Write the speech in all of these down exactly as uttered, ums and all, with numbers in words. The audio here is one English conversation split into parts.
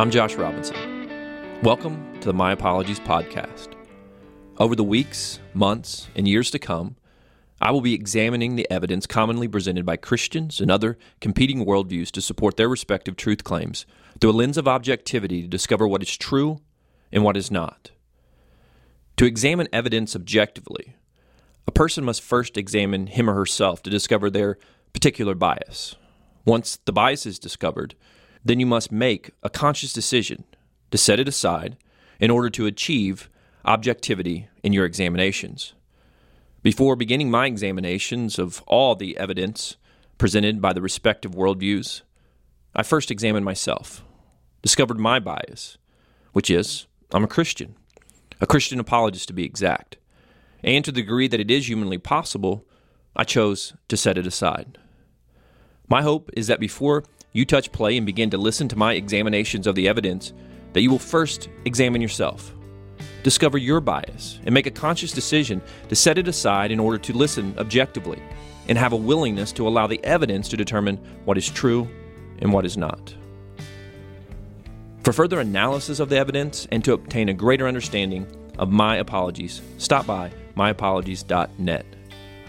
I'm Josh Robinson. Welcome to the My Apologies podcast. Over the weeks, months, and years to come, I will be examining the evidence commonly presented by Christians and other competing worldviews to support their respective truth claims through a lens of objectivity to discover what is true and what is not. To examine evidence objectively, a person must first examine him or herself to discover their particular bias. Once the bias is discovered, then you must make a conscious decision to set it aside in order to achieve objectivity in your examinations. Before beginning my examinations of all the evidence presented by the respective worldviews, I first examined myself, discovered my bias, which is I'm a Christian, a Christian apologist to be exact, and to the degree that it is humanly possible, I chose to set it aside. My hope is that before you touch play and begin to listen to my examinations of the evidence, that you will first examine yourself. Discover your bias and make a conscious decision to set it aside in order to listen objectively and have a willingness to allow the evidence to determine what is true and what is not. For further analysis of the evidence and to obtain a greater understanding of My Apologies, stop by my apologies dot net.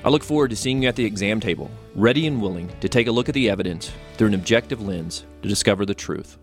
I look forward to seeing you at the exam table, ready and willing to take a look at the evidence through an objective lens to discover the truth.